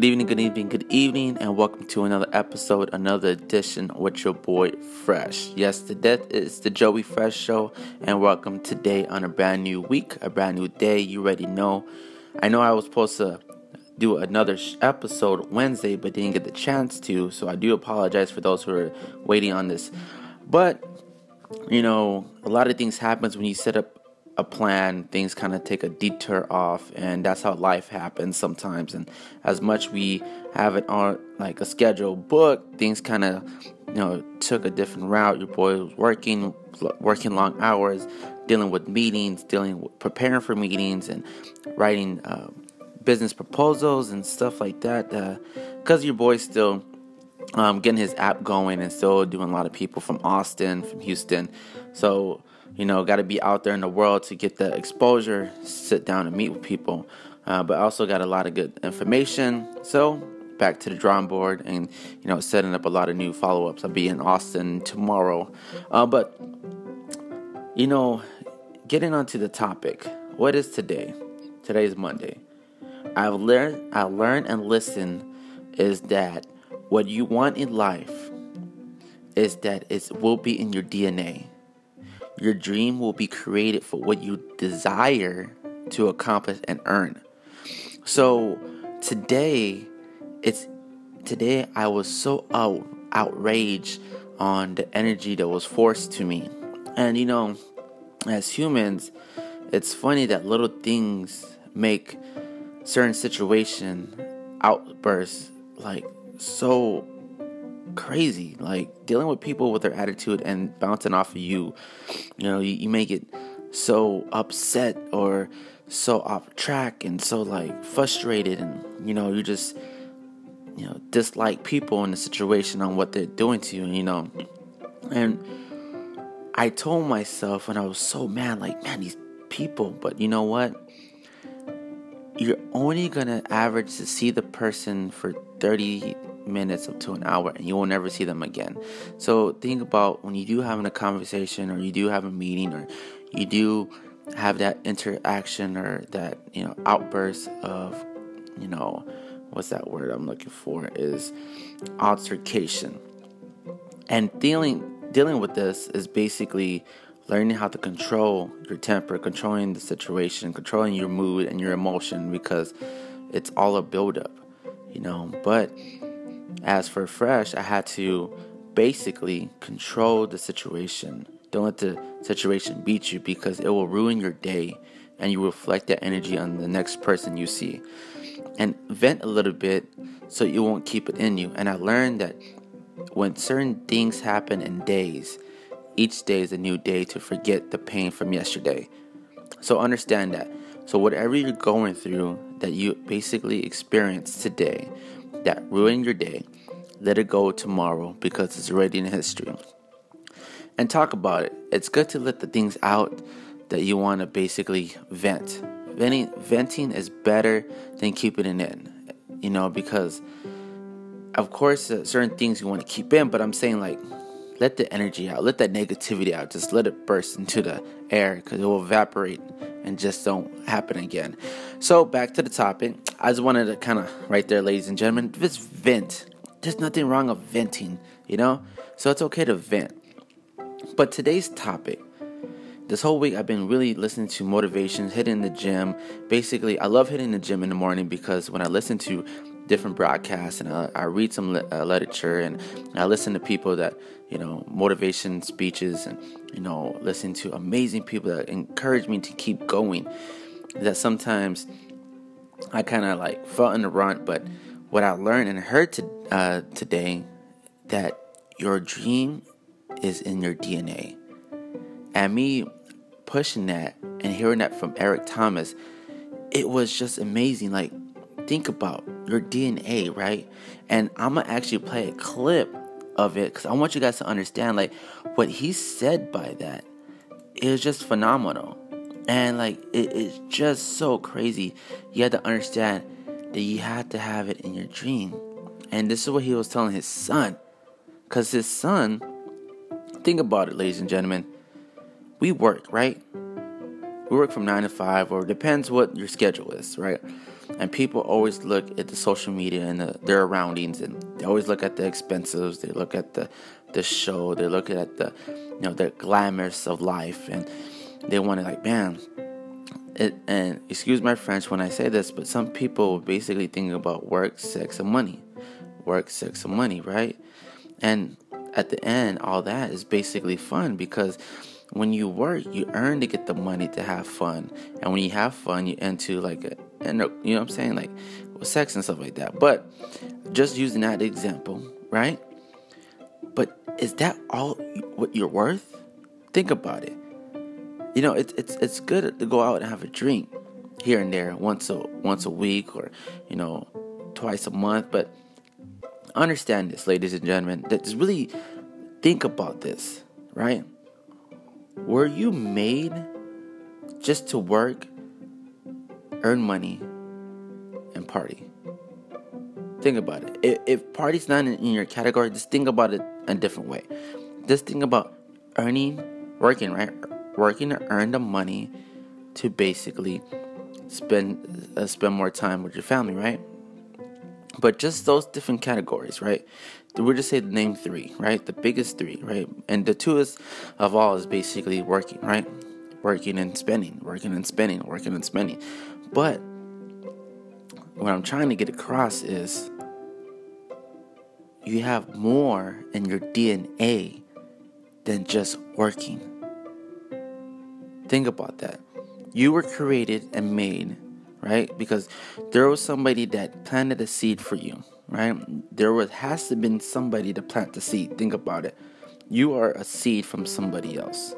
Good evening, and welcome to another episode, another edition with your boy Fresh. Yes, that is the Joey Fresh Show, and welcome today on a brand new week, a brand new day. You already know. I know I was supposed to do another episode Wednesday, but didn't get the chance to, so I do apologize for those who are waiting on this. But, you know, a lot of things happens when you set up a plan. Things kind of take a detour off, and that's how life happens sometimes. And as much we have it on like a schedule book, things kind of, you know, took a different route. Your boy was working long hours, dealing with meetings, preparing for meetings, and writing business proposals and stuff like that. Because your boy's still getting his app going and still doing a lot of people from Austin, from Houston. So, you know, got to be out there in the world to get the exposure, sit down and meet with people. But also got a lot of good information. So back to the drawing board and, you know, setting up a lot of new follow-ups. I'll be in Austin tomorrow. But, you know, getting onto the topic, what is today? Today is Monday. I learned and listened is that what you want in life is that it will be in your DNA. Your dream will be created for what you desire to accomplish and earn. So today I was so outraged on the energy that was forced to me. And you know, as humans, it's funny that little things make certain situation outbursts like so crazy, like dealing with people with their attitude and bouncing off of you know, you make it so upset or so off track and so like frustrated, and you know, you just, you know, dislike people in the situation on what they're doing to you, you know. And I told myself when I was so mad, like, man, these people, but you know what, you're only gonna average to see the person for 30 minutes up to an hour, and you will never see them again. So think about when you do having a conversation, or you do have a meeting, or you do have that interaction, or that, you know, outburst of, you know, what's that word I'm looking for, is altercation. And dealing with this is basically learning how to control your temper, controlling the situation, controlling your mood and your emotion, because it's all a buildup, you know. But as for Fresh, I had to basically control the situation. Don't let the situation beat you, because it will ruin your day, and you reflect that energy on the next person you see. And vent a little bit so you won't keep it in you. And I learned that when certain things happen in days, each day is a new day to forget the pain from yesterday. So understand that. So whatever you're going through that you basically experience today that ruined your day, let it go tomorrow, because it's already in history. And talk about it. It's good to let the things out that you want to basically vent. Venting is better than keeping it in, you know, because of course certain things you want to keep in, but I'm saying, like, let the energy out, let that negativity out, just let it burst into the air, because it will evaporate and just don't happen again. So back to the topic, I just wanted to kind of, right there, ladies and gentlemen, just vent. There's nothing wrong with venting, you know, so it's okay to vent. But today's topic, this whole week I've been really listening to motivation, hitting the gym. Basically, I love hitting the gym in the morning, because when I listen to different broadcasts and I read some literature, and I listen to people that, you know, motivation speeches, and, you know, listen to amazing people that encourage me to keep going, that sometimes I kind of like felt in the rut. But what I learned and heard today, that your dream is in your DNA. And me pushing that and hearing that from Eric Thomas, it was just amazing. Like, think about your DNA, right? And I'm gonna actually play a clip of it, because I want you guys to understand, like, what he said by that is just phenomenal. And like, it is just so crazy. You have to understand that you have to have it in your dream. And this is what he was telling his son, because his son, think about it, ladies and gentlemen, we work, right? We work from 9 to 5, or depends what your schedule is, right? And people always look at the social media and their surroundings, and they always look at the expensives, they look at the show, they look at the glamorous of life, and they want to like, man. And excuse my French when I say this, but some people basically think about work, sex, and money. Work, sex, and money, right? And at the end, all that is basically fun, because when you work, you earn to get the money to have fun. And when you have fun, you into like a, you know what I'm saying? Like sex and stuff like that. But just using that example, right? But is that all what you're worth? Think about it. You know, it's good to go out and have a drink here and there once a week, or, you know, twice a month. But understand this, ladies and gentlemen, that just really think about this, right? Were you made just to work, earn money, and party? Think about it. If party's not in your category, just think about it a different way. Just think about working, right? Working to earn the money to basically spend more time with your family, right? But just those different categories, right? We'll just say the name three, right? The biggest three, right? And the two of all is basically working, right? Working and spending. But what I'm trying to get across is you have more in your DNA than just working. Think about that. You were created and made, right? Because there was somebody that planted a seed for you, right? Has to have been somebody to plant the seed. Think about it. You are a seed from somebody else,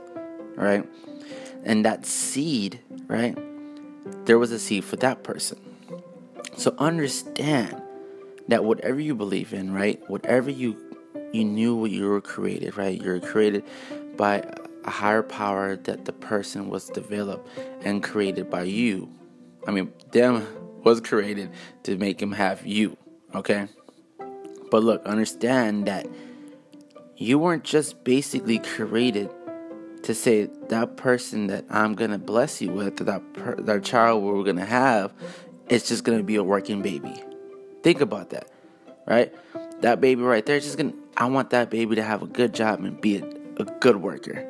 right? And that seed, right? There was a seed for that person. So understand that whatever you believe in, right? Whatever you knew what you were created, right? You're created by a higher power that the person was developed and created by you. I mean, them was created to make him have you, okay? But look, understand that you weren't just basically created to say that person that I'm going to bless you with, that child we're going to have, it's just going to be a working baby. Think about that, right? That baby right there, I want that baby to have a good job and be a good worker.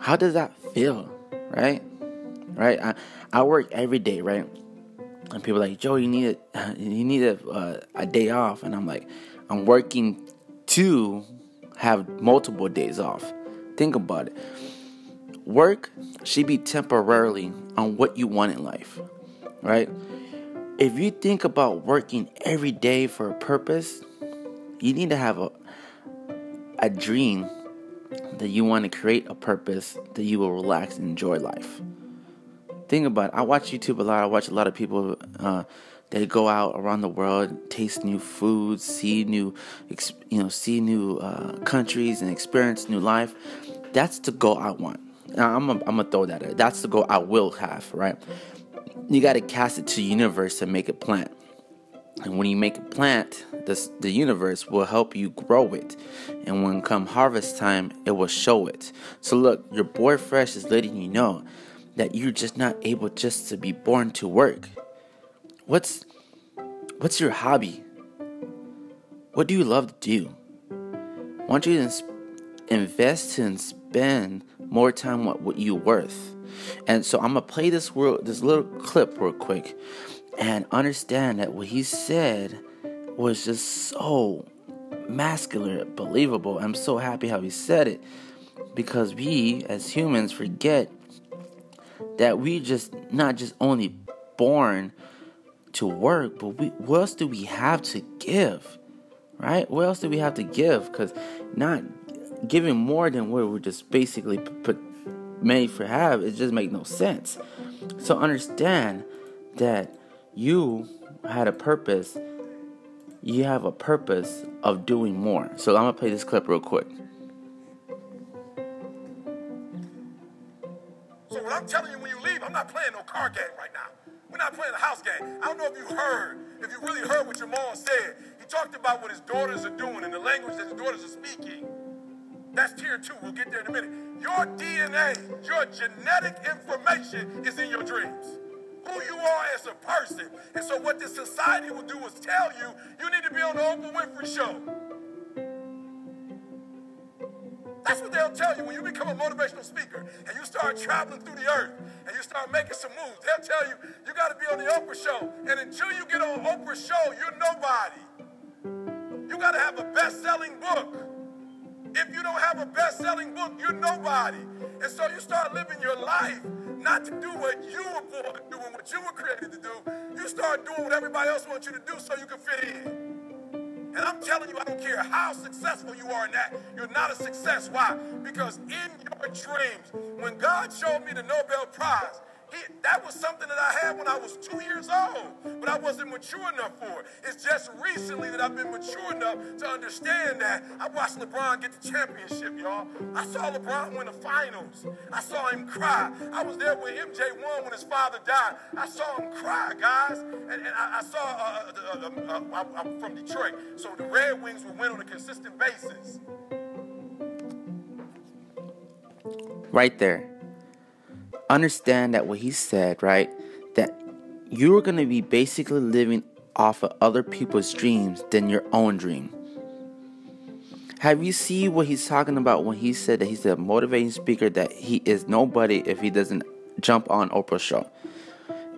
How does that feel, right? Right? I work every day, right? And people are like, Joe, you need a day off. And I'm like, I'm working to have multiple days off. Think about it. Work should be temporarily on what you want in life, right? If you think about working every day for a purpose, you need to have a dream that you want to create a purpose that you will relax and enjoy life. Think about it. I watch YouTube a lot. I watch a lot of people that go out around the world, taste new foods, see new countries, and experience new life. That's the goal I want. Now, I'm gonna throw that at. That's the goal I will have, right? You got to cast it to the universe and make it plant. And when you make a plant, the universe will help you grow it. And when come harvest time, it will show it. So look, your boy Fresh is letting you know that you're just not able just to be born to work. What's your hobby? What do you love to do? Why don't you invest and spend more time on what you're worth? And so I'm going to play this little clip real quick. And understand that what he said was just so masculine, believable. I'm so happy how he said it, because we as humans forget that we just not just only born to work, but what else do we have to give, right? What else do we have to give? Because not giving more than what we're just basically made for have, it just makes no sense. So understand that. You had a purpose. You have a purpose of doing more. So I'm going to play this clip real quick. So what I'm telling you, when you leave, I'm not playing no car game right now. We're not playing a house game. I don't know if you really heard what your mom said. He talked about what his daughters are doing and the language that his daughters are speaking. That's tier 2. We'll get there in a minute. Your DNA, your genetic information is in your dreams. who you are as a person. And so what this society will do is tell you, you need to be on the Oprah Winfrey show. That's what they'll tell you when you become a motivational speaker and you start traveling through the earth and you start making some moves. They'll tell you, you got to be on the Oprah show. And until you get on Oprah's show, you're nobody. You got to have a best-selling book. If you don't have a best-selling book, you're nobody. And so you start living your life not to do what you were born to do and what you were created to do. You start doing what everybody else wants you to do so you can fit in. And I'm telling you, I don't care how successful you are in that, you're not a success. Why? Because in your dreams, when God showed me the Nobel Prize, that was something that I had when I was 2 years old, but I wasn't mature enough for it. It's just recently that I've been mature enough to understand that. I watched LeBron get the championship, y'all. I saw LeBron win the finals. I saw him cry. I was there when MJ won when his father died. I saw him cry, guys. And I saw, I'm from Detroit, so the Red Wings would win on a consistent basis. Right there. Understand that what he said, right? That you're going to be basically living off of other people's dreams than your own dream. Have you seen what he's talking about when he said that he's a motivating speaker, that he is nobody if he doesn't jump on Oprah's show?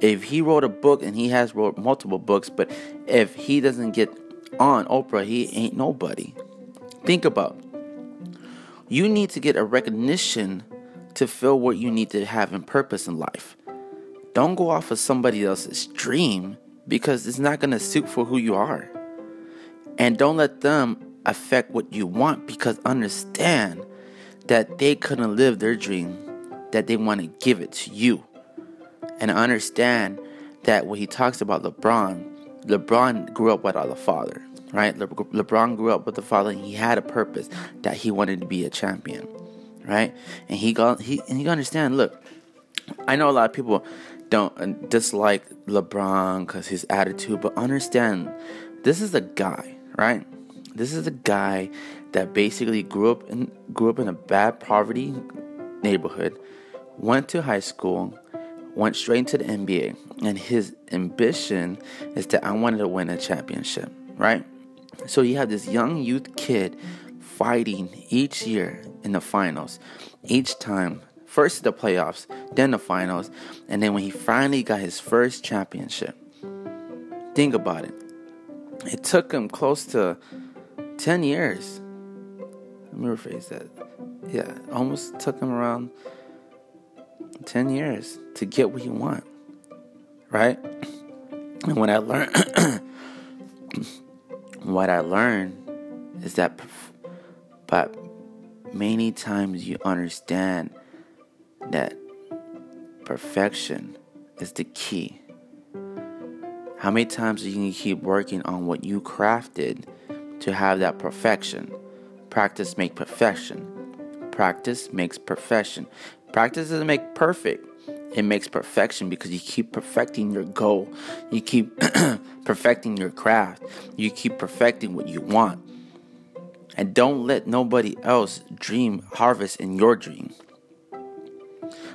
If he wrote a book, and he has wrote multiple books, but if he doesn't get on Oprah, he ain't nobody. Think about, you need to get a recognition to feel what you need to have in purpose in life. Don't go off of somebody else's dream, because it's not going to suit for who you are. And don't let them affect what you want, because understand that they couldn't live their dream, that they want to give it to you. And understand that when he talks about LeBron grew up without a father, right? LeBron grew up with a father, and he had a purpose that he wanted to be a champion. Right? And he understand, look, I know a lot of people don't dislike LeBron because his attitude, but understand, this is a guy, right? This is a guy that basically grew up in a bad poverty neighborhood, went to high school, went straight into the NBA, and his ambition is that I wanted to win a championship, right? So you have this young youth kid fighting each year in the finals, each time, first the playoffs, then the finals, and then when he finally got his first championship. Think about it. It took him close to 10 years. Let me rephrase that. Yeah, almost took him around 10 years to get what he want, right? And what I learned, is that, but many times you understand that perfection is the key. How many times you can keep working on what you crafted to have that perfection? Practice makes perfection. Practice makes perfection. Practice doesn't make perfect. It makes perfection, because you keep perfecting your goal. You keep perfecting your craft. You keep perfecting what you want. And don't let nobody else dream harvest in your dream.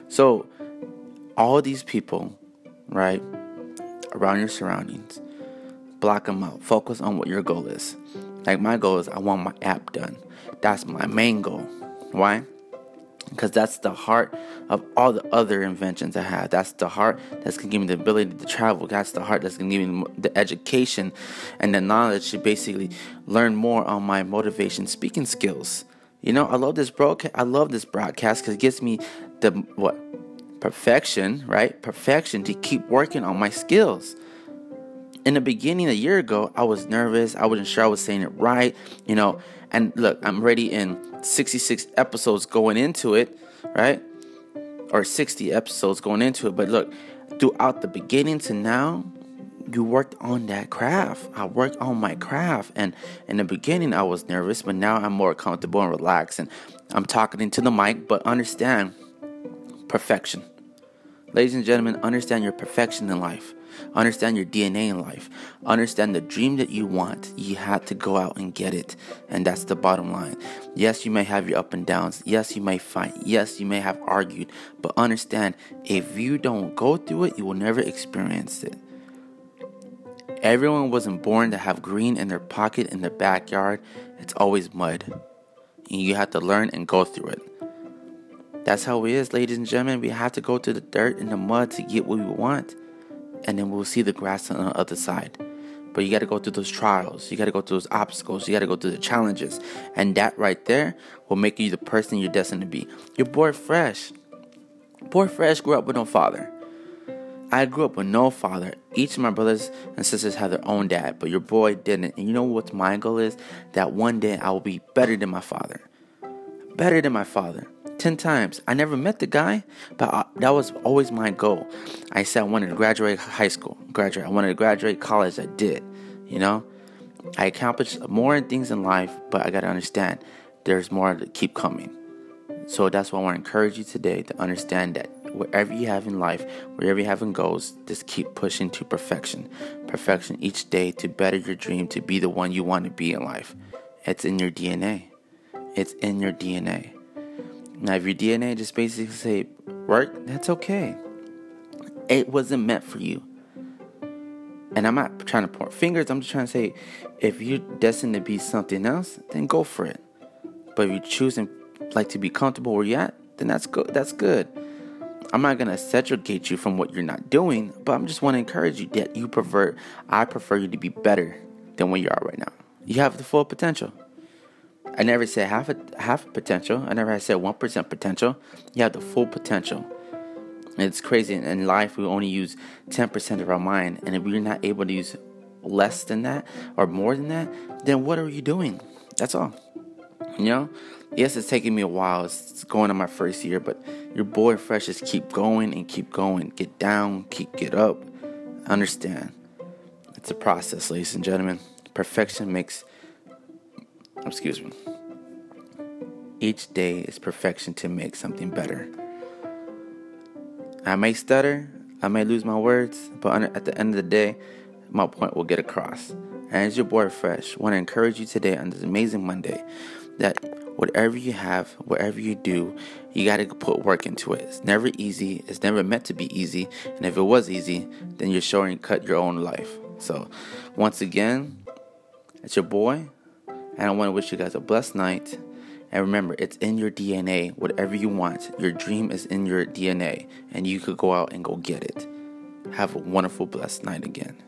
So, all these people, right, around your surroundings, block them out. Focus on what your goal is. Like, my goal is I want my app done. That's my main goal. Why? Because that's the heart of all the other inventions I have. That's the heart that's going to give me the ability to travel. That's the heart that's going to give me the education and the knowledge to basically learn more on my motivation speaking skills. You know, I love this broadcast. I love this broadcast because it gives me the what? Perfection, right? Perfection to keep working on my skills. In the beginning, a year ago, I was nervous. I wasn't sure I was saying it right, you know. And look, I'm already in 66 episodes going into it, right? Or 60 episodes going into it. But look, throughout the beginning to now, you worked on that craft. I worked on my craft. And in the beginning, I was nervous, but now I'm more comfortable and relaxed. And I'm talking into the mic, but understand perfection. Ladies and gentlemen, understand your perfection in life. Understand your DNA in life. Understand the dream that you want. You had to go out and get it. And that's the bottom line. Yes, you may have your up and downs. Yes, you may fight. Yes, you may have argued. But understand, if you don't go through it, you will never experience it. Everyone wasn't born to have green in their pocket in their backyard. It's always mud. And you have to learn and go through it. That's how it is, ladies and gentlemen. We have to go to the dirt and the mud to get what we want. And then we'll see the grass on the other side. But you got to go through those trials. You got to go through those obstacles. You got to go through the challenges. And that right there will make you the person you're destined to be. You're born fresh. Born fresh, grew up with no father. I grew up with no father. Each of my brothers and sisters have their own dad. But your boy didn't. And you know what my goal is? That one day I will be better than my father. Better than my father. 10 times. I never met the guy, but that was always my goal. I said I wanted to graduate high school. I wanted to graduate college. I did. You know, I accomplished more things in life, but I got to understand there's more to keep coming. So that's why I want to encourage you today to understand that wherever you have in life, wherever you have in goals, just keep pushing to perfection. Perfection each day to better your dream, to be the one you want to be in life. It's in your DNA. It's in your DNA. Now, if your DNA just basically say, work, that's okay. It wasn't meant for you. And I'm not trying to point fingers. I'm just trying to say, if you're destined to be something else, then go for it. But if you choose and like to be comfortable where you're at, then that's good. That's good. I'm not going to segregate you from what you're not doing, but I'm just want to encourage you that you prefer, I prefer you to be better than where you are right now. You have the full potential. I never said half potential. I never said 1% potential. You have the full potential. It's crazy. In life, we only use 10% of our mind. And if we're not able to use less than that or more than that, then what are you doing? That's all. You know? Yes, it's taking me a while. It's going on my first year. But your boy fresh is keep going and keep going. Get down. Get up. Understand. It's a process, ladies and gentlemen. Perfection makes... Excuse me. Each day is perfection to make something better. I may stutter, I may lose my words, but at the end of the day, my point will get across. And as your boy Fresh, I want to encourage you today on this amazing Monday that whatever you have, whatever you do, you got to put work into it. It's never easy. It's never meant to be easy. And if it was easy, then you're showing cut your own life. So once again, it's your boy. And I want to wish you guys a blessed night. And remember, it's in your DNA. Whatever you want, your dream is in your DNA. And you could go out and go get it. Have a wonderful, blessed night again.